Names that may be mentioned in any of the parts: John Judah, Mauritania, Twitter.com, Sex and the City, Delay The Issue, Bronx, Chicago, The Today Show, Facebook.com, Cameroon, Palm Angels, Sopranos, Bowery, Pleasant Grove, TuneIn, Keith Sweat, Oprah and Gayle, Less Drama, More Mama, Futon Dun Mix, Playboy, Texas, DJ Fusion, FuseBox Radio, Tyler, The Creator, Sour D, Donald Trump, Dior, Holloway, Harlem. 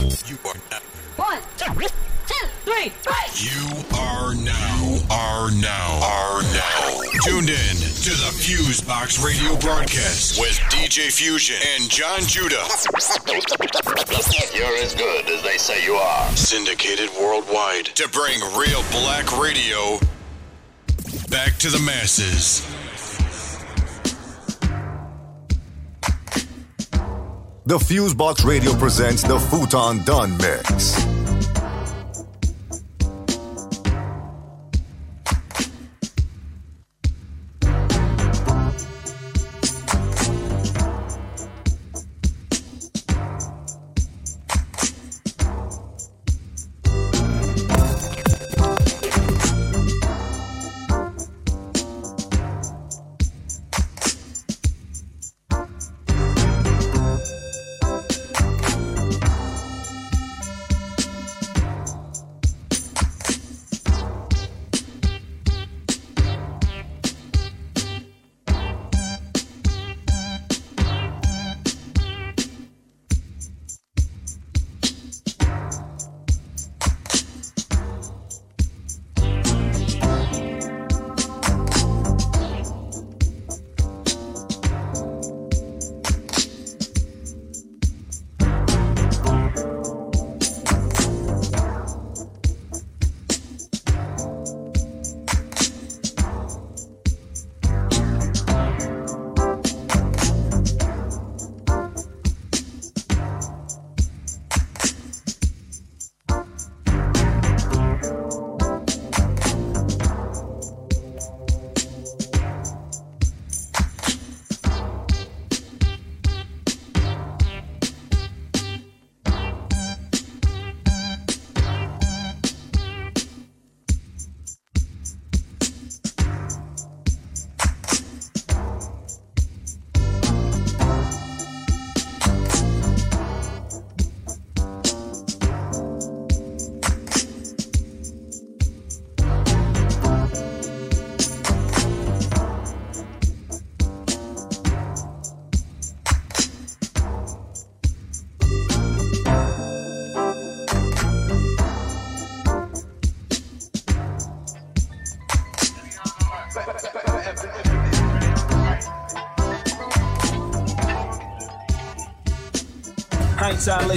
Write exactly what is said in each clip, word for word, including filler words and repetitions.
You are now. One, two, three, three. You are now, are now, are now. Tuned in to the FuseBox Radio Broadcast with D J Fusion and John Judah. You're as good as they say you are. Syndicated worldwide to bring real black radio back to the masses. The FuseBox Radio presents the Futon Dun Mix.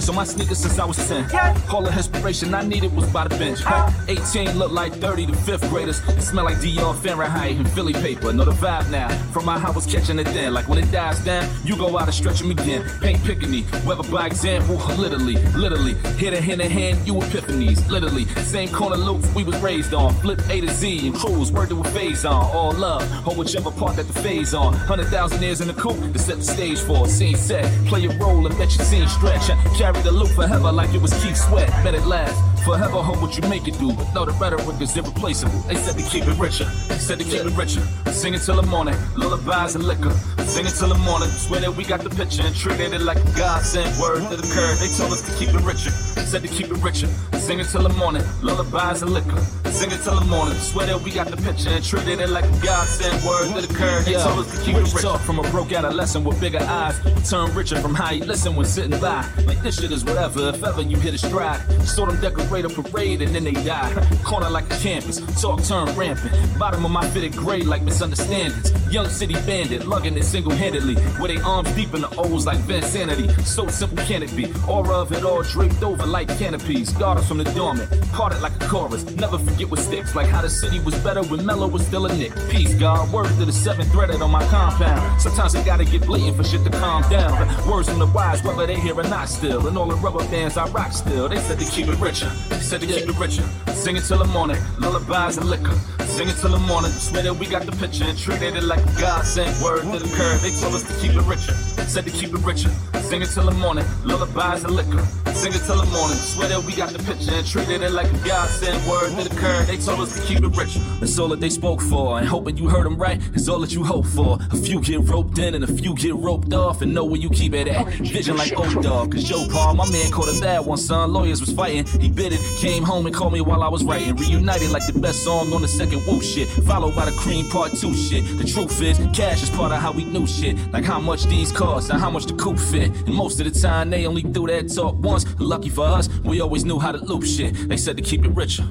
So my sneakers since I was ten. All the inspiration I needed was by the bench. eighteen look like thirty to fifth graders. Smell like Dior, Fahrenheit, and Philly paper. Know the vibe now. From my house catching it then. Like when it dies down, you go out and stretch them again. Paint picking weather by example, literally, literally. Hit a hand in hand, you epiphanies, literally. Same corner loops we was raised on. Flip A to Z and cruise, word that we phase on. All love, hold whichever part that the phase on. Hundred thousand years in the coupe to set the stage for. Scene set, play a role and let your scene stretch. Carry the loop forever like it was Keith Sweat. Let it last forever, hope what you make it do. But no, the rhetoric is irreplaceable. They said to keep it richer, said to keep it richer. Sing it till the morning, lullabies and liquor. Sing it till the morning, swear that we got the picture. And treated it like a godsend word that occurred. They told us to keep it richer, said to keep it richer. Sing it till the morning, lullabies and liquor. Sing it till the morning, swear that we got the picture. And treated it like a godsend word that occurred. They told us to keep it richer. From a broke adolescent with bigger eyes, turn richer from how you listen when sitting by. Like this shit is whatever, if ever you hit a stride. Saw them decorate a parade and then they die. Corner like a campus, talk turn rampant. Bottom of my fitted grade like misunderstandings. Young city bandit, lugging it single-handedly. With they arms deep in the O's like Van Sanity. So simple can it be, aura of it all draped over like canopies. Guarded from the dormant, parted like a chorus. Never forget what sticks, like how the city was better when Melo was still a nick. Peace, God, word to the seven threaded on my compound. Sometimes I gotta get blatant for shit to calm down. Words from the wise, whether they hear or not still. And all the rubber bands I rock still. They said to keep it richer, they said to keep it richer. Sing it till the morning, lullabies and liquor. Sing it till the morning, swear that we got the picture. And treated it like a godsend word to the curve. They told us to keep it richer, said to keep it richer. Sing it till the morning, lullabies and liquor. Sing it till the morning, swear that we got the picture. And treated it like a godsend word to the curve. They told us to keep it richer. That's all that they spoke for, and hoping you heard them right is all that you hope for. A few get roped in and a few get roped off, and know where you keep it at. Vision like old dog, cause Joe Paul, my man caught a bad one, son. Lawyers was fighting, he bit it, came home and called me while I was writing. Reunited like the best song on the second Woo shit, followed by the Cream part two shit. The truth is, cash is part of how we knew shit. Like how much these cost and how much the coupe fit. And most of the time they only do that talk once. Lucky for us, we always knew how to loop shit. They said to keep it richer.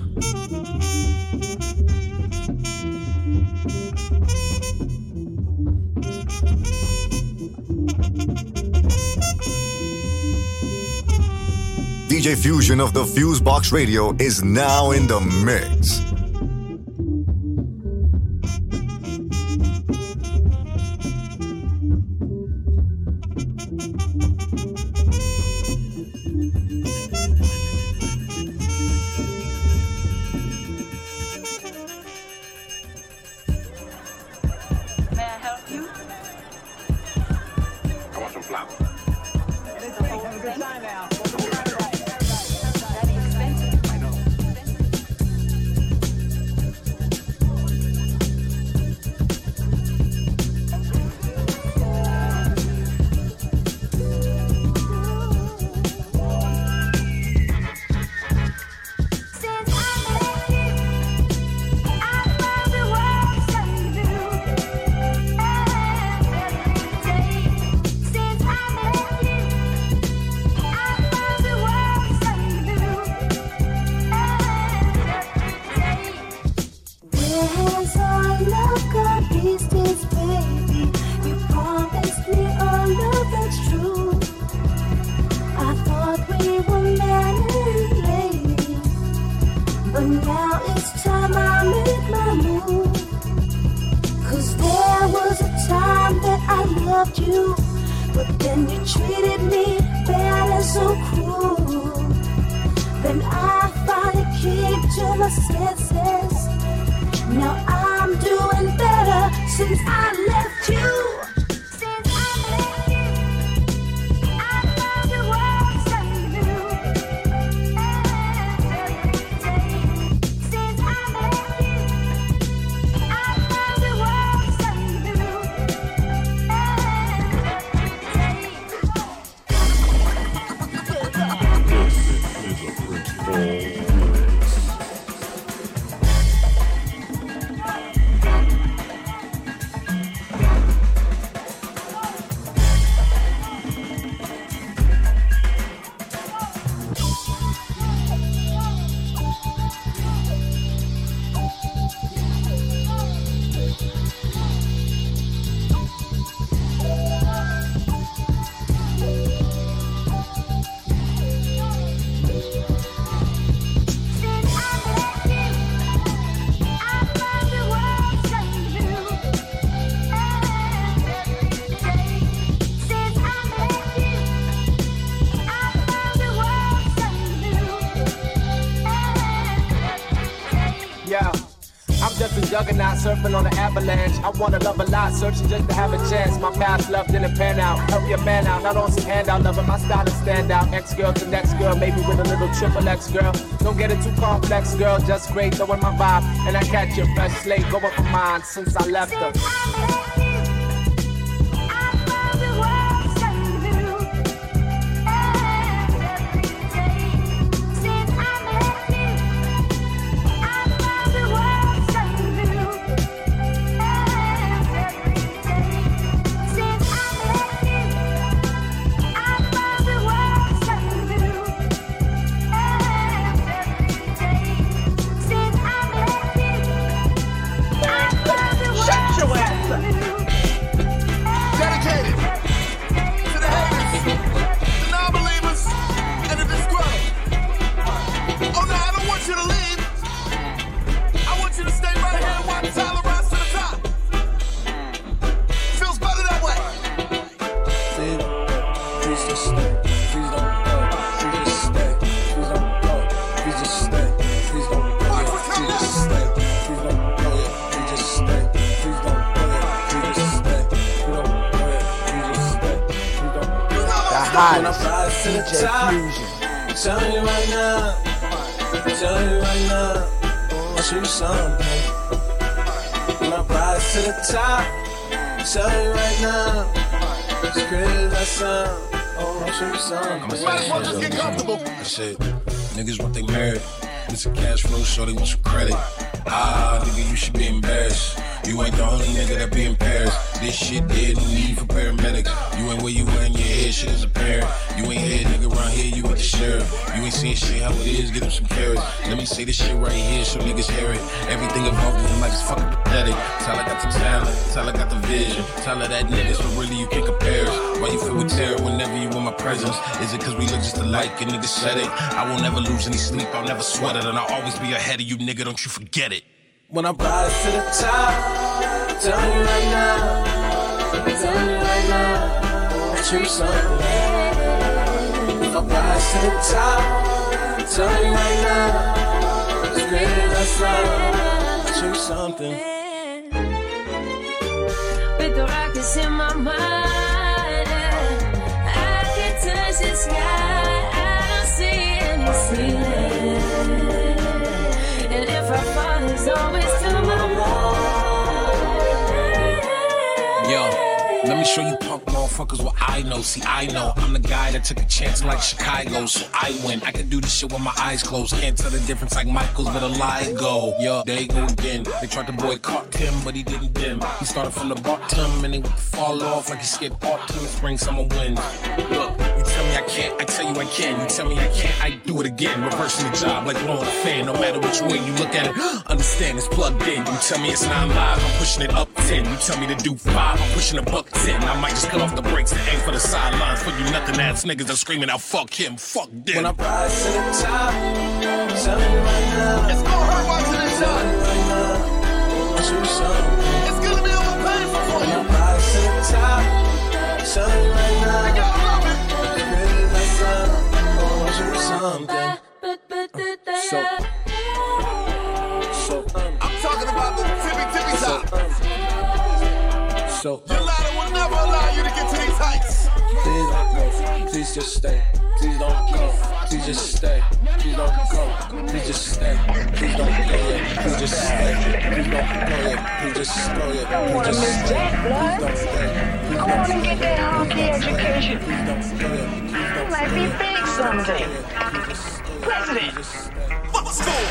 D J Fusion of the FuseBox Radio is now in the mix. Juggernaut, surfing on an avalanche. I wanna love a lot, searching just to have a chance. My past love didn't pan out. Hurry a man out, not on some handout. Loving my style to stand out. Next girl to next girl, maybe with a little triple X girl. Don't get it too complex, girl. Just great, throwing my vibe, and I catch your fresh slate going for mine since I left her. Niggas want they married. It's a cash flow, shorty wants some credit. Ah, nigga, you should be embarrassed. You ain't the only nigga that be embarrassed. This shit there, no need for paramedics. You ain't where you were in your head, shit is apparent. You ain't here, nigga, around here, you with the sheriff. You ain't seen shit how it is, give them some carrots. Let me say this shit right here so niggas hear it. Everything involved in life is fucking pathetic. Tyler got the talent, Tyler got the vision. Tyler that niggas, but really you can't compare us. Why you feel with terror whenever you in my presence? Is it cause we look just alike and niggas said it? I will never lose any sleep, I'll never sweat it. And I'll always be ahead of you, nigga, don't you forget it. When I rise to the top, I'm telling you right now, I'm telling you right now, I choose something. If I rise to the top, I'm telling you right now, it's greater than some, I choose something. With the rockets in my mind, I can touch the sky, I don't see any ceiling. And if I fall, it's always to my wall. Yo. Let me show you punk motherfuckers what I know. See, I know I'm the guy that took a chance like Chicago, so I win. I can do this shit with my eyes closed. Can't tell the difference like Michaels, but a lie go. Yo, there you go again. They tried to boycott him, but he didn't dim. He started from the bottom and they would fall off like he skipped autumn. Spring, summer, wind. Look, you tell me I can't, I tell you I can. You tell me I can't, I do it again. Reversing the job like blowing a fan. No matter which way you look at it, understand it's plugged in. You tell me it's not live, I'm pushing it up ten. You tell me to do five, I'm pushing a buck. I might just cut off the brakes and aim for the sidelines. For you nothing ass niggas that screaming out, fuck him, fuck them. When I rise to the top, tell me right now. It's gonna hurt right to the top. It's gonna be all painful for you. When I rise to the top, tell me right now. And y'all love it. It's really like something. So, so, I'm talking about the tippy tippy top. So, so. Never allow you to get to these heights. Please don't go. Please just stay. Please don't go. Please just stay. Please don't go. Please just stay. Please don't go yet. Please just stay. Please don't go yet. Please just go yet. Please just stay. Please don't stay. I want to get that honky education. I might be big someday. President. Fuck school.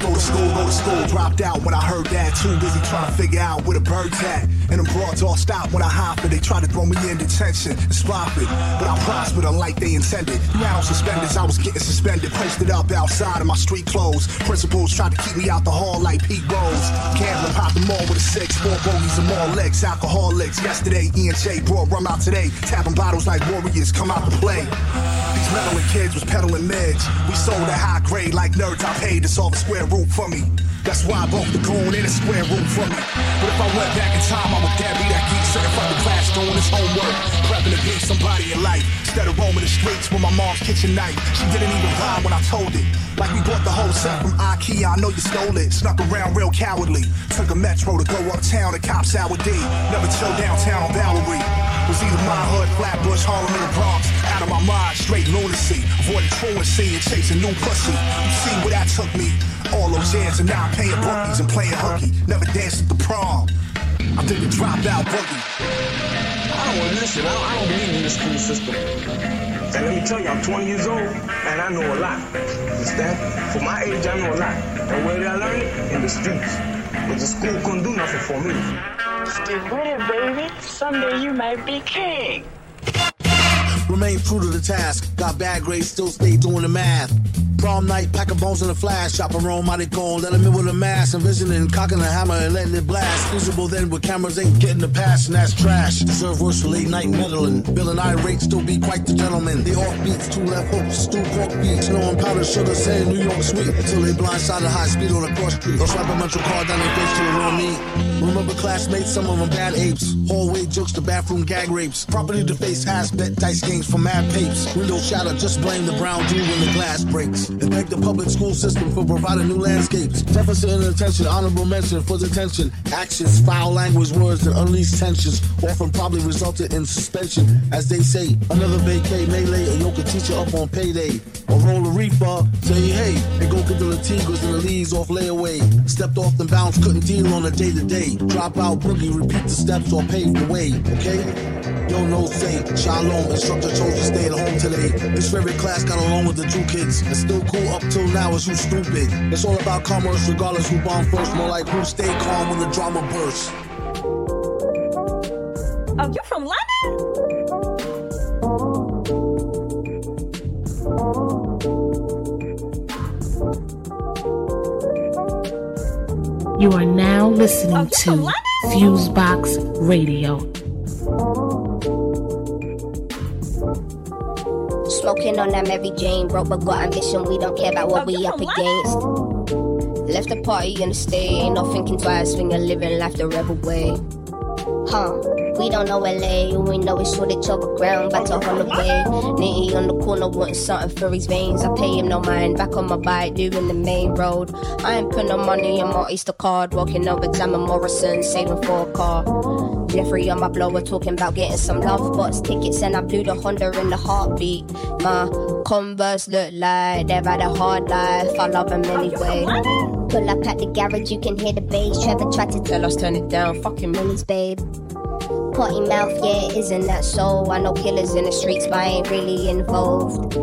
Go to school, go to school, dropped out when I heard that. Too busy trying to figure out where the bird's at. And them broads all stopped when I hop it. They tried to throw me in detention, it's profit. But I prospered unlike they intended. Now suspenders, I was getting suspended. Placed it up outside of my street clothes. Principals tried to keep me out the hall like Pete Rose. Gambling popped them all with a six. Four bogeys and more legs, alcoholics. Yesterday, E and J brought rum out today. Tapping bottles like warriors, come out to play. These meddling kids was peddling meds. We sold a high grade like nerds. I paid to solve a square root for me. That's why I bought the cone and a square root for me. But if I went back in time, I would dare be that geek certified in class doing his homework, prepping to be somebody in life. Instead of roaming the streets with my mom's kitchen knife, she didn't even rhyme when I told it. Like we bought the whole set from IKEA, I know you stole it. Snuck around real cowardly. Took a metro to go uptown to cop Sour D. Never chill downtown on Bowery. Was either my hood, Flatbush, Harlem, or the Bronx. Out of my mind, straight lunacy. Avoiding truancy and chasing new pussy. You see where that took me. All those years and now I'm paying bookies and playing hooky. Never danced at the prom. I did the dropout boogie. I don't want to listen. I don't, I don't believe in this school system. And let me tell you, I'm twenty years old and I know a lot. Understand? For my age, I know a lot. And where did I learn it? In the streets. But the school couldn't do nothing for me. Stay with it, baby. Someday you might be king. Remain true to the task. Got bad grades, still stay doing the math. Prom night, pack of bones in a flash. Shop around, mighty cone, let him in with a mask. Envisioning, cocking a hammer and letting it blast. Usable then with cameras, ain't getting the pass, and that's trash. Deserve worse for late night meddling. Bill and irate, still be quite the gentleman. They off beats, two left hooks, two pork beats. No on powder sugar, saying New York sweet. Until they blindsided high speed on a cross street. Or slap a metro car down their face to a real meat. Remember classmates, some of them bad apes. Hallway jokes to bathroom gag rapes. Property to face, ass bet, dice games for mad papes. Window shatter, just blame the brown dude when the glass breaks. And thank the public school system for providing new landscapes. Deficit in attention, honorable mention for detention. Actions, foul language, words that unleash tensions. Often probably resulted in suspension. As they say, another vacay melee, a yoke a teacher up on payday. Or roll a reefer, say hey, and go get the Latigas and the leaves off layaway. Stepped off the bounce, couldn't deal on a day-to-day. Drop out, boogie, repeat the steps or pave the way, okay? Yo, no saint, shalom, instructor chose to stay at home today. His favorite class got along with the two kids. It's still cool up till now is who's stupid. It's all about commerce, regardless who bombed first. More like who stayed calm when the drama bursts. Oh, you're from London? You are now listening oh, to FuseBox Radio. Smoking on that Mary Jane, broke but got ambition. We don't care about what oh, we up against. London? Left the party and the stay, ain't no thinking twice when you're living life the rebel way. Huh, we don't know L A, we know it's Shoreditch overground, back to Holloway. Nitty on the corner wanting something for his veins, I pay him no mind, back on my bike doing the main road. I ain't put no money on my Easter card, walking over Jam and Morrison, saving for a car. Jeffrey on my blower talking about getting some love box tickets and I blew the Honda in the heartbeat. My Converse look like they've had a hard life, I love them anyway. Pull up at the garage, you can hear the bass. Trevor tried to tell us, turn it down, fucking millies, babe. Potty mouth, yeah, isn't that so? I know killers in the streets, but I ain't really involved.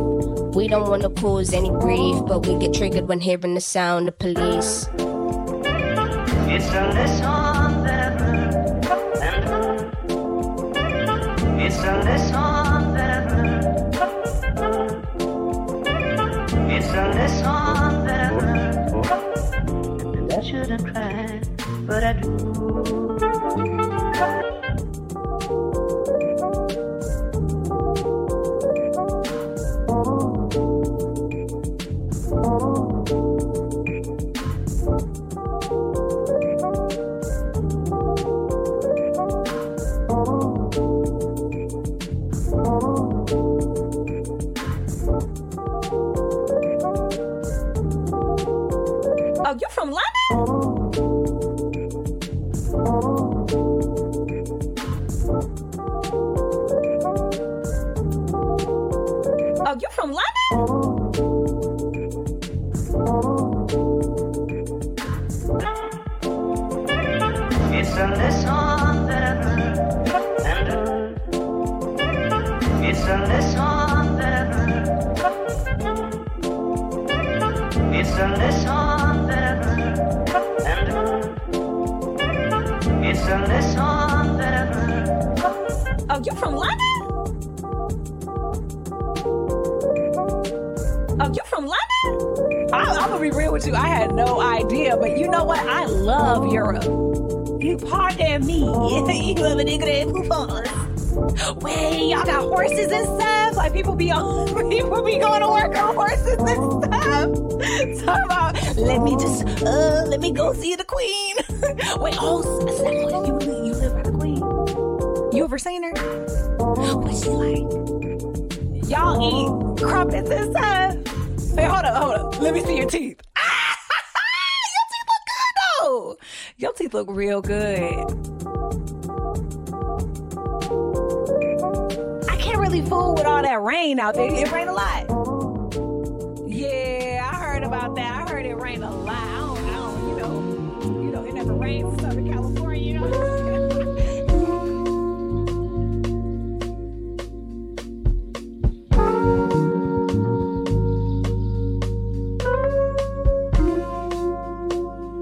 We don't want to cause any grief, but we get triggered when hearing the sound of police. It's a lesson that I've learned. It's a lesson that I've learned. It's a lesson that I've learned. I shouldn't cry, but I do. Oh, you're from London? Oh, you're from London? It's a lesson that I've learned. It's a lesson that I've learned. It's a lesson that I've learned. It's a lesson that I've learned. Oh, you're from London? Oh, you're from London? I, I'm gonna be real with you. I had no idea, but you know what? I love Europe. You pardon me. You have a nigga that poofos. Wait, y'all got horses and stuff? Like people be on, people be going to work on horses and stuff. Talk about let me just uh let me go see the queen. Wait, oh, that's not what you you live by the queen. You ever seen her? What's she like? Y'all eat crumpets and stuff. Hey, hold up, hold up. Let me see your teeth. Ah! Your teeth look good, though. Your teeth look real good. I can't really fool with all that rain out there. It rained a lot. Yeah, I heard about that. I heard it rained a lot. I don't, I don't, you know, you know, it never rains in Southern California, you know.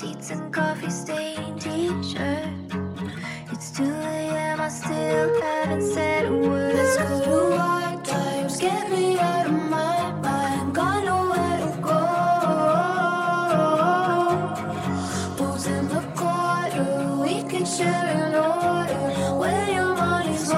seats and coffee stained t-shirts. It's two a.m. I still haven't said a word. Let's go to hard times, get me out of my mind. Got nowhere to go. Bulls in the quarter, we could share an order. Where your money's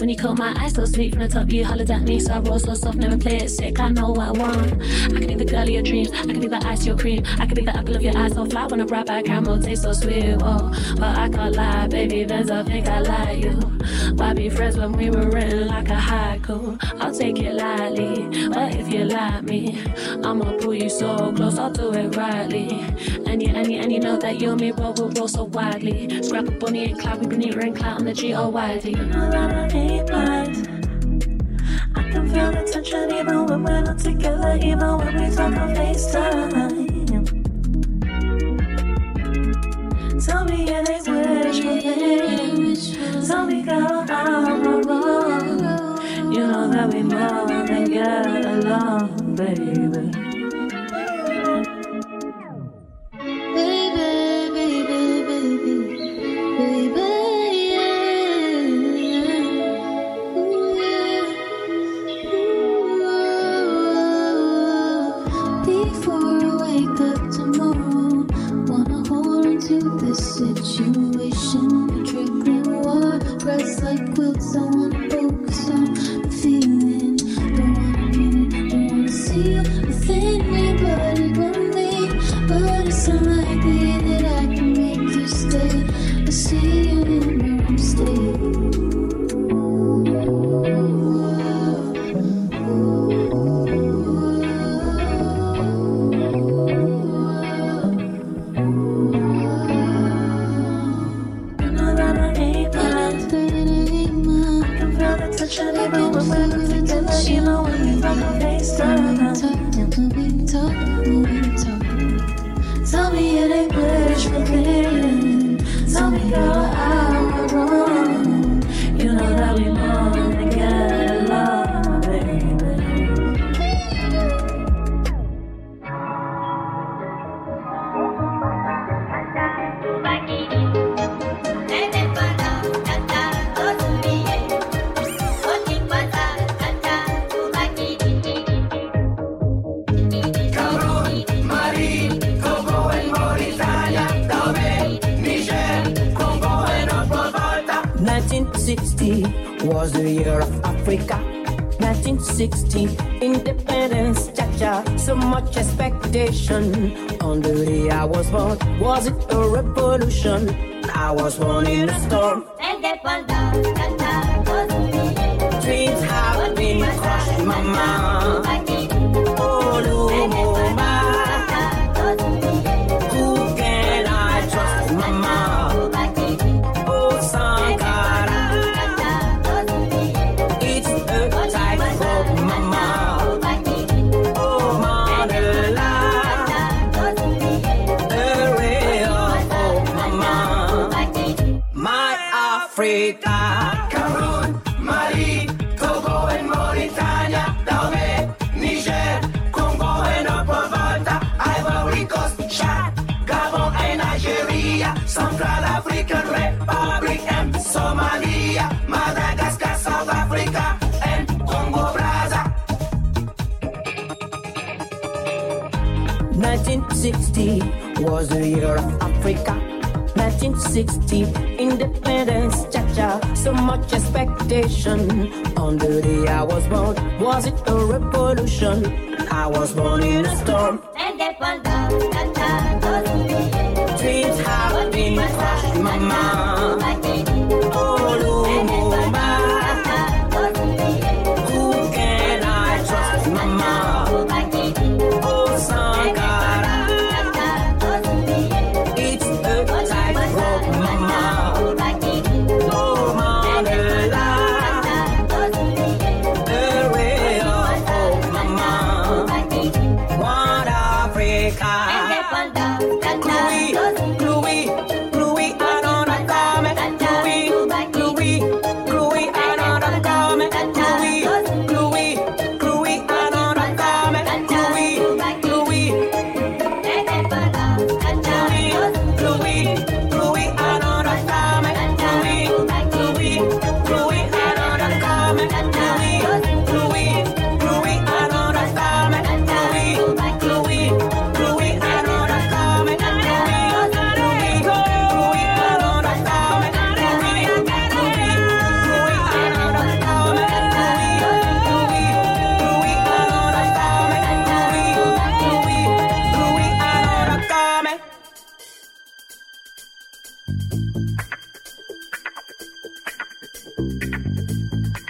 when you caught my eyes so sweet from the top, you hollered at me. So I roll so soft, never play it sick, I know what I want. I can be the girl of your dreams, I can be the ice your cream, I can be the apple of your eye so fly when I ride back, camel taste so sweet. Oh, but I can't lie, baby, there's a thing I like you. Why be friends when we were written like a haiku? I'll take it lightly, but if you like me, I'ma pull you so close, I'll do it rightly. And you, and you, and you know that you and me roll, we'll roll so widely. Scrap a bunny and cloud, we've been eating and clout on the G O Y D. You know that I ain't blind. I can feel the tension even when we're not together, even when we talk on FaceTime. Tell me it ain't wishful thinking. Tell me girl, I'm not wrong. You know that we more than get along, baby. Stay, I see you in your room, stay. make wish for me. Tell me you're out wrong. You know that we want to get along, nineteen sixty was the year of Africa. nineteen sixty, independence, cha-cha. So much expectation on the day I was born. Was it a revolution? I was born in a storm. Dreams have been crushed, mama. Oh, no, mama. Who can I trust, mama? Cameroon, Mali, Togo and Mauritania, Dahomey, Niger, Congo and Upper Volta, Ivory Coast, Chad, Gabon and Nigeria, Central African Republic and Somalia, Madagascar, South Africa and Congo Brazza. nineteen sixty was the year of Africa. nineteen sixty, independence, cha-cha. So much expectation on the day I was born. Was it a revolution? I was born in a storm. Dreams have been crushed, mama. Oh, no, mama. Who can I trust, mama? Oh, son, God.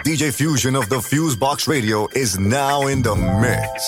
D J Fusion of the FuseBox Radio is now in the mix.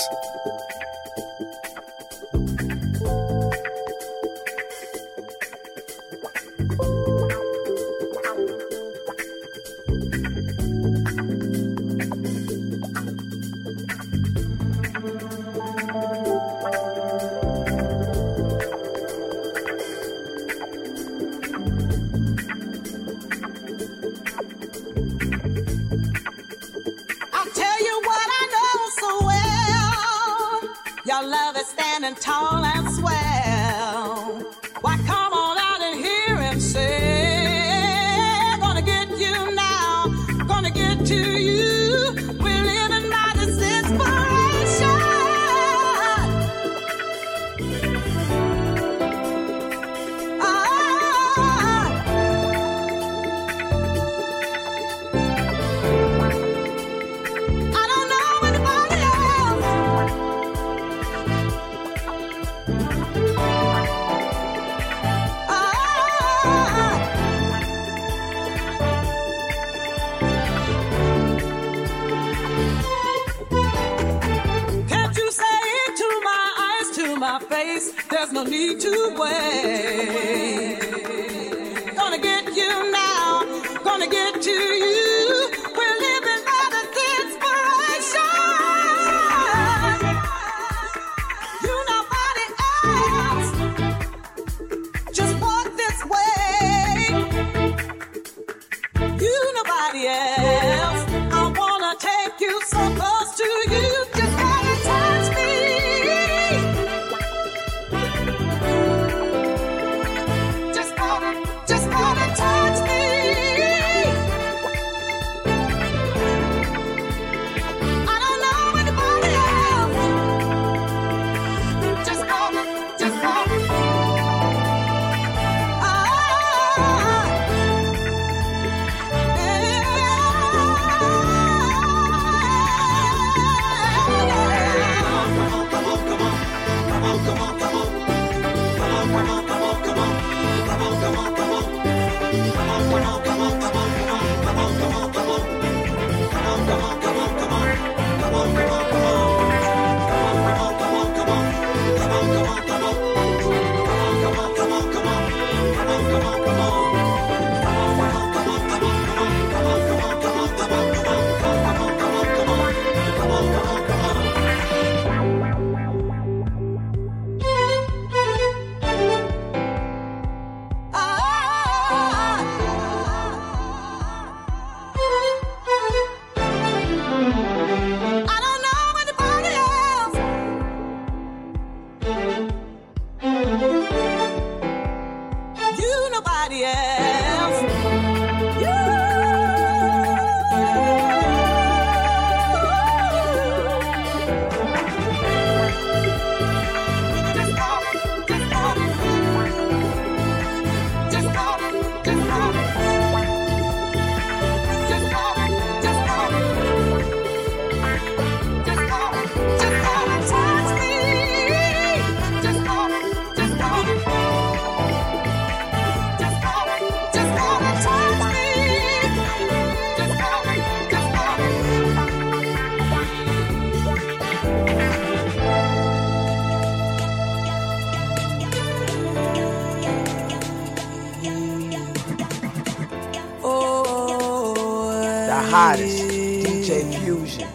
hottest, D J Fusion.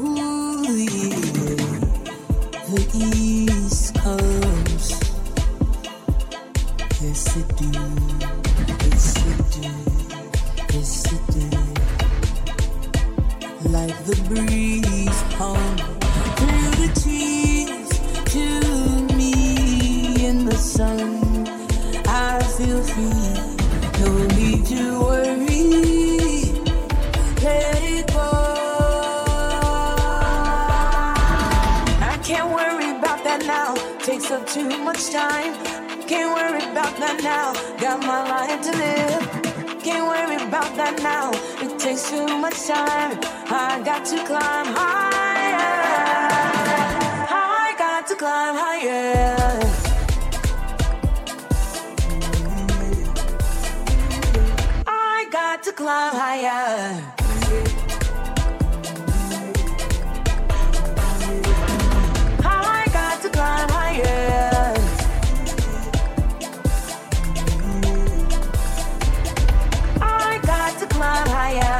Ooh, yeah. The East Coast. Yes, it do. Yes, it do. Yes, it do. Like the breeze home through the trees to me in the sun. I feel free. No need to worry. Let it go. I can't worry about that now. Takes up too much time. Can't worry about that now. Got my life to live. Can't worry about that now. It takes too much time. I got to climb higher. I got to climb higher. To climb higher. I got to climb higher. I got to climb higher.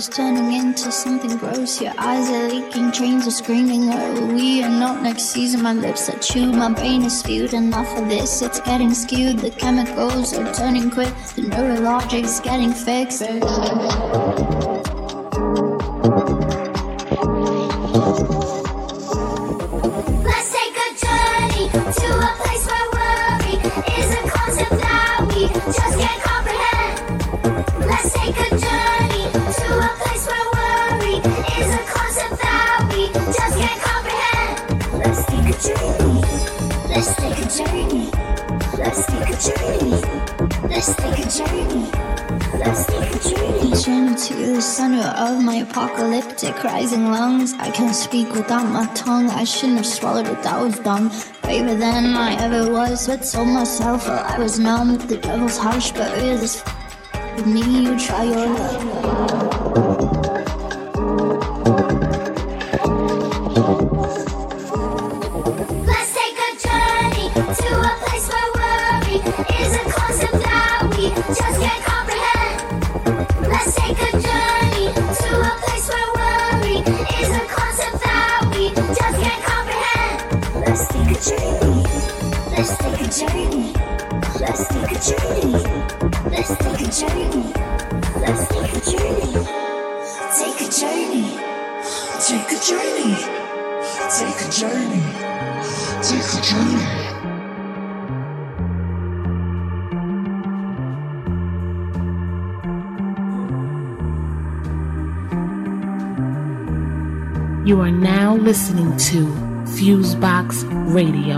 Is turning into something gross. Your eyes are leaking, trains are screaming. Oh, we are not next season. My lips are chewed, my brain is spewed. Enough of this, it's getting skewed. The chemicals are turning quick. The neurologic's getting fixed. Let's take a journey to a place where worry is a concept that we just can't comprehend. Let's take a journey to a place where worry is a concept that we just can't comprehend. Let's take a journey. Let's take a journey. Let's take a journey. Let's take a journey. Let's take a journey. Journey to the center of my apocalyptic rising lungs. I can't speak without my tongue. I shouldn't have swallowed it, that was dumb. Braver than I ever was, but so myself, well, I was numb. The devil's harsh, but it is with me, you try your love. Just can't comprehend. Let's take a journey to a place where worry is a concept that we just can't comprehend. Let's take a journey. Let's take a journey. Let's take a journey. Let's take a journey. Let's take a journey. Take a journey. Take a journey. Take a journey. Take a journey. You are now listening to FuseBox Radio.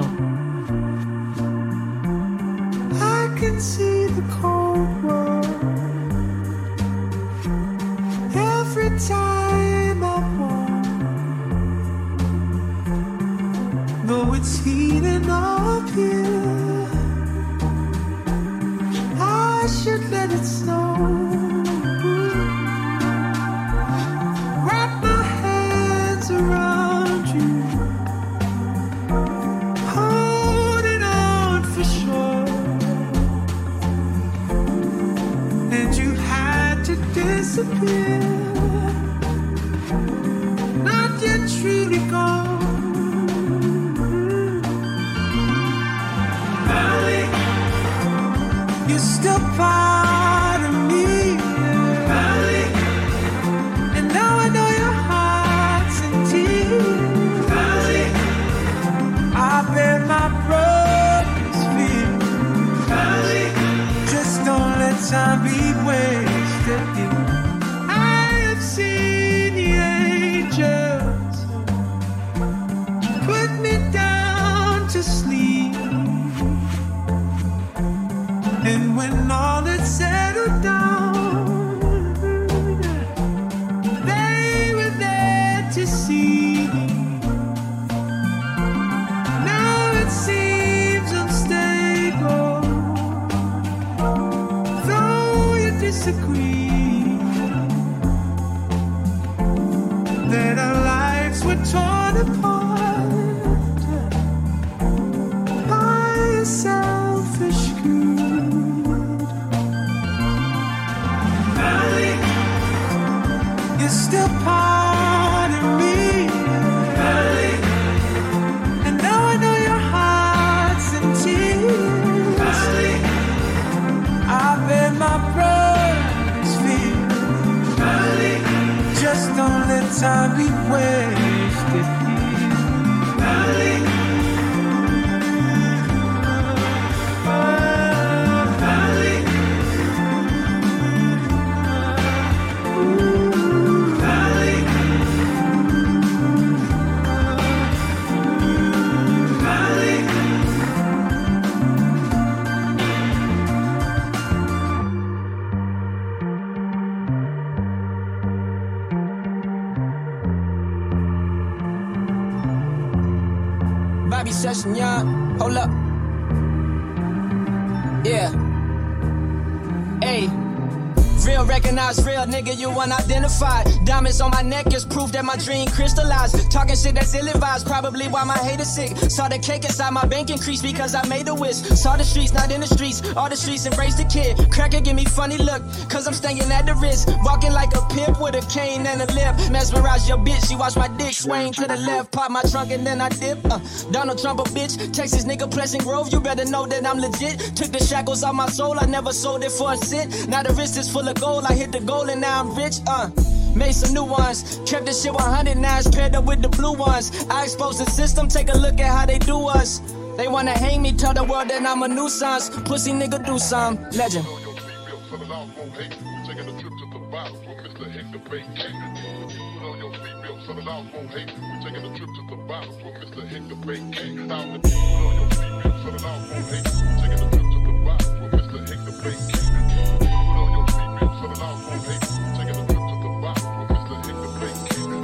I can see the cold world every time I walk. Hold up. Yeah. Hey. Real recognize real, nigga, you unidentified. Diamonds on my neck is proof that my dream crystallized. Talking shit that's ill-advised, probably why my haters sick. Saw the cake inside my bank increase because I made a wish. Saw the streets, not in the streets. All the streets embrace the kid. Cracker give me funny look, cause I'm staying at the wrist. Walking like a pimp with a cane and a lip. Mesmerize your bitch, she watch my dick swaying to the left. Pop my trunk and then I dip. Uh, Donald Trump a bitch. Texas nigga, Pleasant Grove, you better know that I'm legit. Took the shackles off my soul, I never sold it for a cent. Now the wrist is full of goal, I hit the goal and now I'm rich, uh made some new ones, kept this shit one hundred nines, paired up with the blue ones. I expose the system, take a look at how they do us. They wanna hang me, tell the world that I'm a nuisance. Pussy nigga do some legend.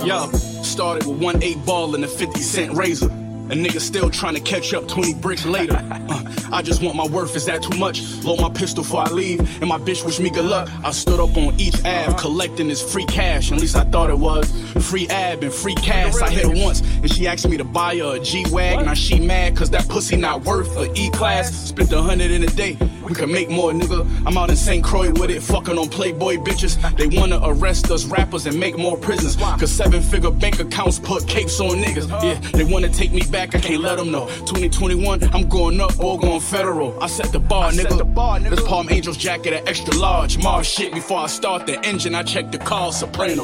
Yo, started with one eight ball and a fifty cent razor. A nigga still trying to catch up twenty bricks later. Uh, I just want my worth, is that too much? Load my pistol before I leave, and my bitch wish me good luck. I stood up on each ab, collecting this free cash, at least I thought it was. Free ab and free cash, I hit her once, and she asked me to buy her a G-Wag. Now she mad, cause that pussy not worth a E-Class. Spent a hundred in a day. We can make more, nigga. I'm out in Saint Croix with it, fucking on Playboy bitches. They wanna arrest us rappers and make more prisons, cause seven-figure bank accounts put capes on niggas. Yeah, they wanna take me back, I can't let them know. twenty twenty-one, I'm going up or going federal. I set the bar, nigga. Set the bar, nigga. This Palm Angels jacket, an extra large. Mar shit, before I start the engine, I check the car, Sopranos.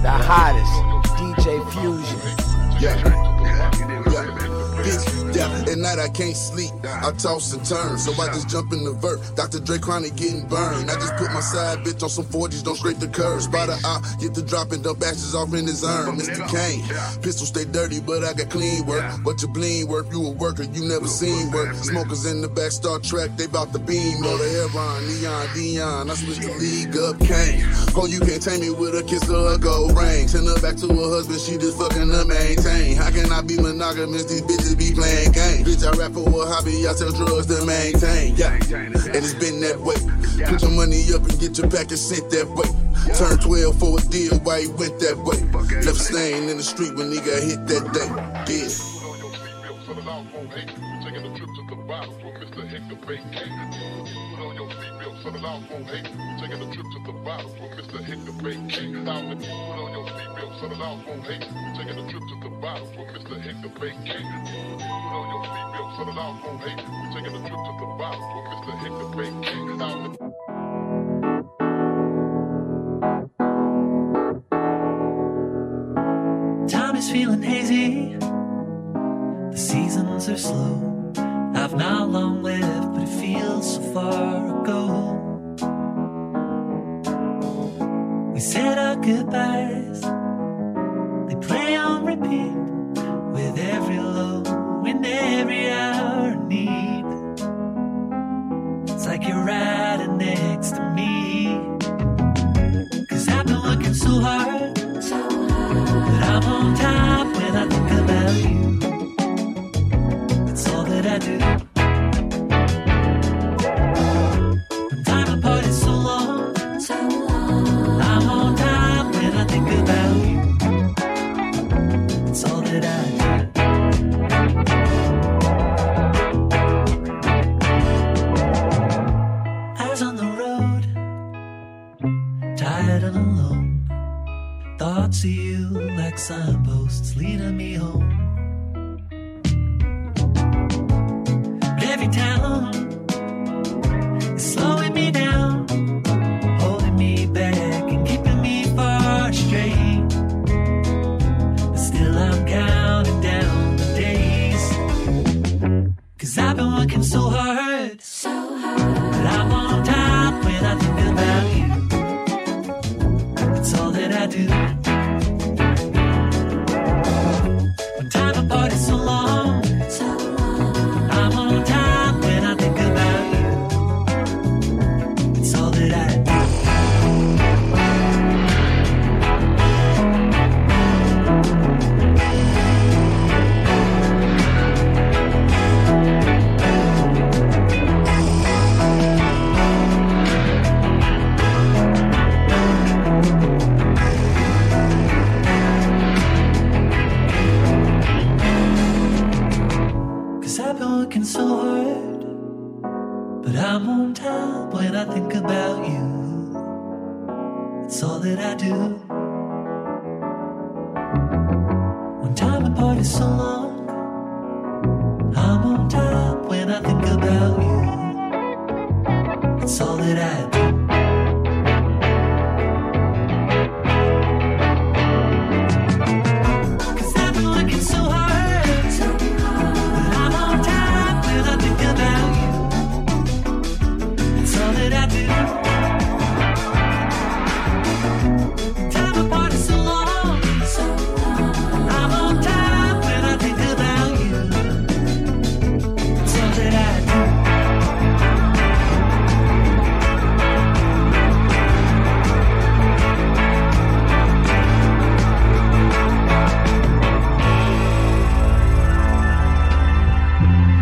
The hottest D J Fusion. Yeah, yeah, yeah. And night I can't sleep. I toss and turn, so I just jump in the vert. Doctor Dre chronic getting burned. I just put my side bitch on some forties, don't scrape the curves. By the eye, get the drop and dump ashes off in his urn. Mister Kane, pistol stay dirty, but I got clean work. But your bling work, you a worker, you never seen work. Smokers in the back, Star Trek, they bout the beam. Or the Heron, Neon, Dion, I switched the league up, Kane. Oh, you can't tame me with a kiss or a gold ring. Send her back to her husband, she just fucking to maintain. How can I be monogamous? These bitches be playing games. Bitch, I rap for a hobby, I sell drugs to maintain. Yeah, and it's been that way. Put your money up and get your package sent that way. Turn twelve for a deal, why he went that way? Left stain in the street when he got hit that day. Yeah. So the loud phone hate, taking a trip to the bottle with Mister Hit the Bait King. Now the put on your seatbelt, so the loud phone hate, taking a trip to the bottle with Mister Hit the Bait King. Put on your seatbelt, so the loud phone hate, taking a trip to the bottle with Mister Hit the Bait King. Now the time is feeling hazy, the seasons are slow. I've not long lived, but it feels so far ago. We said our goodbyes, they play on repeat, with every low and every hour need. It's like you're riding next to me. Cause I've been working so hard, so hard. But I'm on top when I think about you. I do. Time apart is so long, so long. I'm on time when I think about you. It's all that I do. Hours on the road, tired and alone. Thoughts of you like signposts leading me home.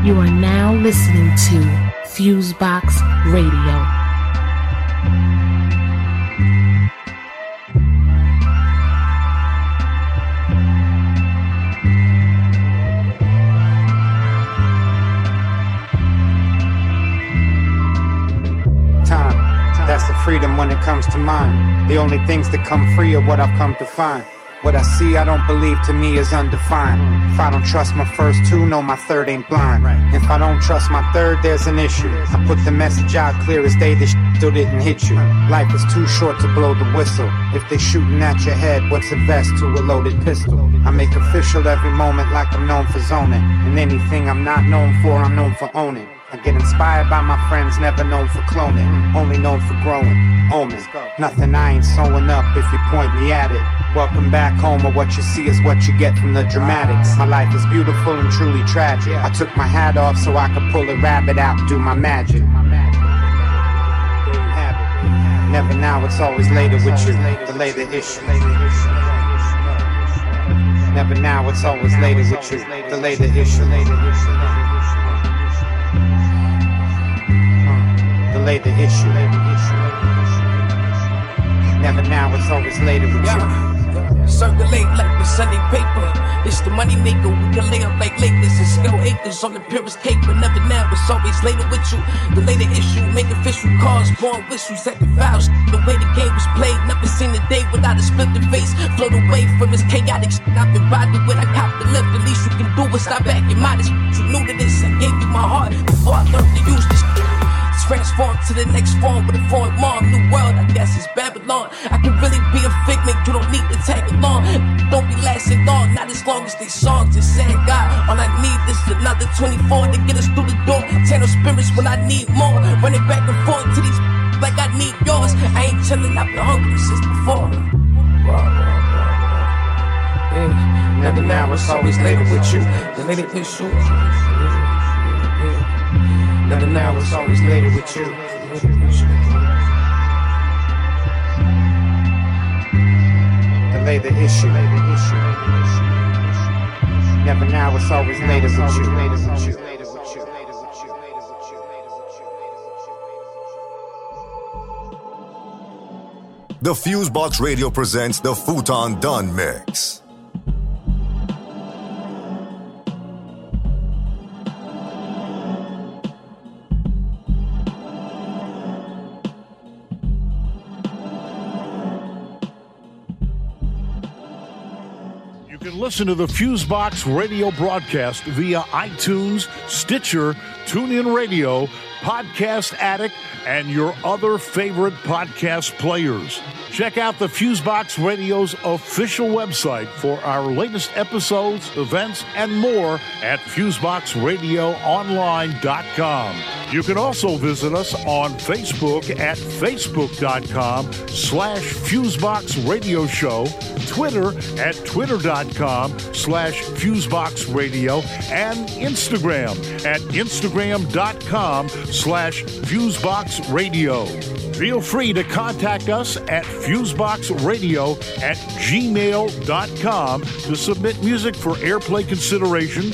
You are now listening to FuseBox Radio. Time, that's the freedom when it comes to mind. The only things that come free are what I've come to find. What I see, I don't believe, to me is undefined. If I don't trust my first two, no, my third ain't blind. If I don't trust my third, there's an issue. I put the message out clear as day, this sh- still didn't hit you. Life is too short to blow the whistle. If they shooting at your head, what's a vest to a loaded pistol? I make official every moment like I'm known for zoning. And anything I'm not known for, I'm known for owning. I get inspired by my friends, never known for cloning, only known for growing, omen. Nothing I ain't sewing up if you point me at it. Welcome back home, or what you see is what you get from the dramatics. My life is beautiful and truly tragic. I took my hat off so I could pull a rabbit out and do my magic. Never now, it's always later with you, delay the issue. Never now, it's always later with you, delay the issue. Delay the issue. Never now, it's always later with you. Circulate like the Sunday paper. It's the money maker. We can lay up like Lakers and scale acres on the purest cake. But never now, it's always later with you. Delay the issue. Make official calls, blowing whistles at the fouls. The way the game was played, never seen a day without a split the face. Float away from this chaotic shit. I've been bothered when I cop the left. At least you can do is stop acting modest. You knew to this. I gave you my heart before I learned to use this. Transform to the next form with a foreign mom. New world, I guess it's Babylon. I can really be a figment, you don't need to tag along. Don't be lasting long, not as long as these songs. Just saying God, all I need is another twenty-four to get us through the door. Channel spirits when I need more. Running back and forth to these like I need yours. I ain't chilling, I've been hungry since before. Yeah. Never now, it's always later with you. The later issue. Never now, it's always later with you. Delay the issue. Never now, it's always later with you. Later with you. The FuseBox Radio presents the Futon Dun Mix. Listen to the FuseBox Radio broadcast via iTunes, Stitcher, TuneIn Radio, Podcast Addict, and your other favorite podcast players. Check out the FuseBox Radio's official website for our latest episodes, events, and more at Fusebox Radio Online dot com. You can also visit us on Facebook at Facebook.com slash FuseBox Radio Show, Twitter at Twitter.com slash FuseBox Radio, and Instagram at Instagram.com slash FuseBox Radio. Feel free to contact us at FuseboxRadio at gmail dot com to submit music for airplay consideration,